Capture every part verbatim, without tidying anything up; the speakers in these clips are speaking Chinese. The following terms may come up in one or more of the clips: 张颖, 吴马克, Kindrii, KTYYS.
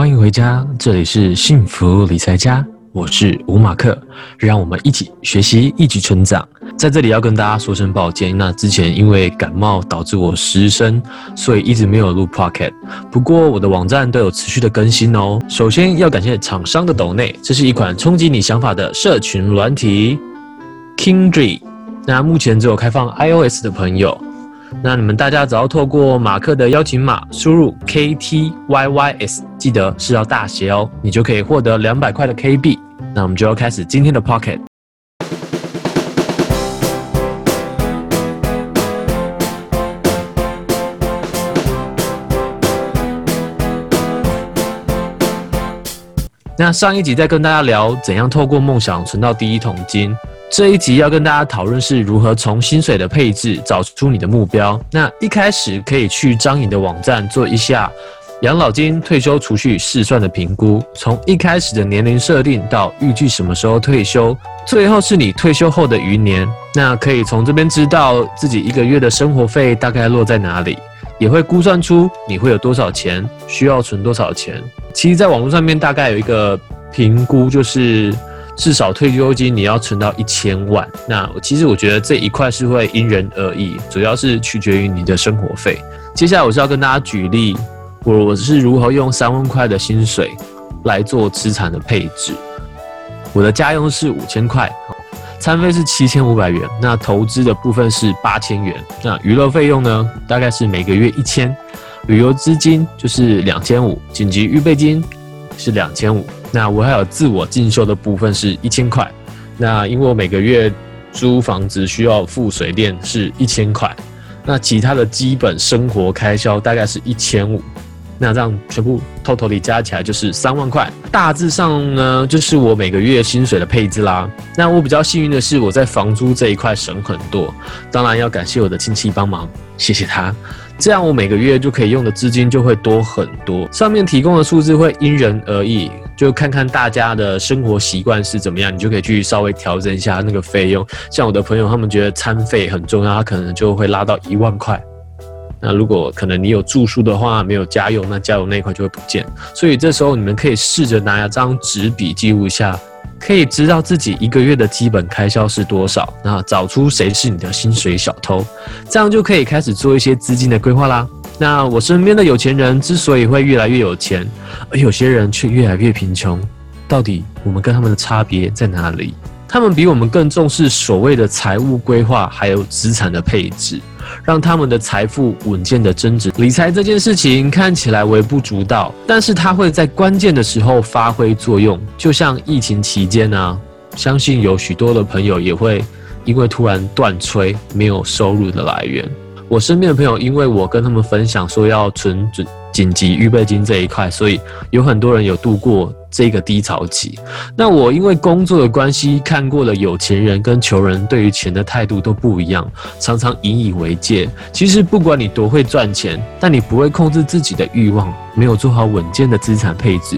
欢迎回家，这里是幸福理财家，我是吴马克，让我们一起学习，一起成长。在这里要跟大家说声抱歉，那之前因为感冒导致我失声，所以一直没有录 podcast。 不过我的网站都有持续的更新哦。首先要感谢厂商的抖内，这是一款冲击你想法的社群软体 Kindrii， 那目前只有开放 iOS 的朋友，那你们大家只要透过马克的邀请码输入 K T Y Y S， 记得是要大写哦，你就可以获得两百块的 K B。 那我们就要开始今天的 Podcast。 那上一集在跟大家聊怎样透过梦想存到第一桶金，这一集要跟大家讨论是如何从薪水的配置找出你的目标。那一开始可以去张颖的网站做一下养老金退休储蓄试算的评估，从一开始的年龄设定到预计什么时候退休，最后是你退休后的余年。那可以从这边知道自己一个月的生活费大概落在哪里，也会估算出你会有多少钱，需要存多少钱。其实在网络上面大概有一个评估，就是至少退休金你要存到一千万。那其实我觉得这一块是会因人而异，主要是取决于你的生活费。接下来我是要跟大家举例，我是如何用三万块的薪水来做资产的配置。我的家用是五千块，餐费是七千五百元，那投资的部分是八千元，那娱乐费用呢，大概是每个月一千，旅游资金就是两千五，紧急预备金是两千五。那我还有自我进修的部分是一千块，那因为我每个月租房子需要付水电是一千块，那其他的基本生活开销大概是一千五，那这样全部 totally 加起来就是三万块。大致上呢，就是我每个月薪水的配置啦。那我比较幸运的是，我在房租这一块省很多，当然要感谢我的亲戚帮忙，谢谢他。这样我每个月就可以用的资金就会多很多。上面提供的数字会因人而异，就看看大家的生活习惯是怎么样，你就可以去稍微调整一下那个费用。像我的朋友他们觉得餐费很重要，他可能就会拉到一万块。那如果可能你有住宿的话，没有家用，那家用那一块就会不见。所以这时候你们可以试着拿一张纸笔记录一下，可以知道自己一个月的基本开销是多少，那找出谁是你的薪水小偷，这样就可以开始做一些资金的规划啦。那我身边的有钱人之所以会越来越有钱，而有些人却越来越贫穷，到底我们跟他们的差别在哪里？他们比我们更重视所谓的财务规划，还有资产的配置，让他们的财富稳健的增值。理财这件事情看起来微不足道，但是它会在关键的时候发挥作用。就像疫情期间啊，相信有许多的朋友也会因为突然断炊，没有收入的来源。我身边的朋友，因为我跟他们分享说要存紧急预备金这一块，所以有很多人有度过这个低潮期。那我因为工作的关系，看过了有钱人跟穷人对于钱的态度都不一样，常常引以为戒。其实不管你多会赚钱，但你不会控制自己的欲望，没有做好稳健的资产配置，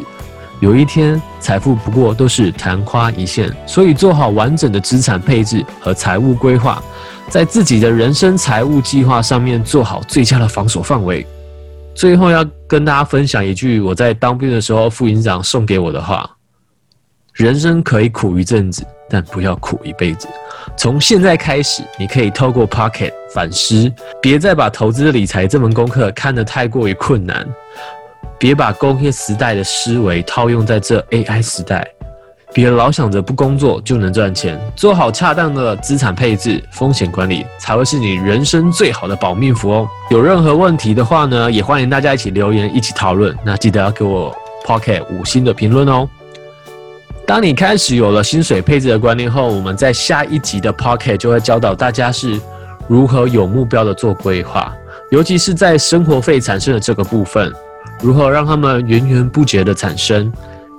有一天财富不过都是昙花一现。所以做好完整的资产配置和财务规划，在自己的人生财务计划上面做好最佳的防守范围。最后要跟大家分享一句我在当兵的时候副营长送给我的话：人生可以苦一阵子，但不要苦一辈子。从现在开始，你可以透过 Pocket 反思，别再把投资理财这门功课看得太过于困难，别把工业时代的思维套用在这 A I 时代，别老想着不工作就能赚钱，做好恰当的资产配置、风险管理，才会是你人生最好的保命符哦。有任何问题的话呢，也欢迎大家一起留言，一起讨论。那记得要给我 Pocket 五星的评论哦。当你开始有了薪水配置的观念后，我们在下一集的 Pocket 就会教导大家是如何有目标的做规划，尤其是在生活费产生的这个部分，如何让他们源源不绝的产生，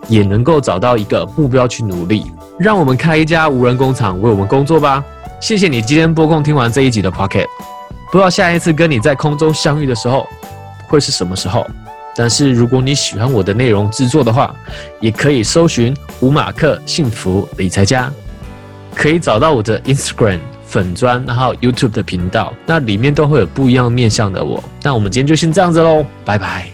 也能够找到一个目标去努力。让我们开一家无人工厂，为我们工作吧。谢谢你今天拨空听完这一集的 Podcast， 不知道下一次跟你在空中相遇的时候会是什么时候，但是如果你喜欢我的内容制作的话，也可以搜寻吴马克幸福理财家，可以找到我的 Instagram 粉专，然后 YouTube 的频道，那里面都会有不一样面向的我。那我们今天就先这样子咯，拜拜。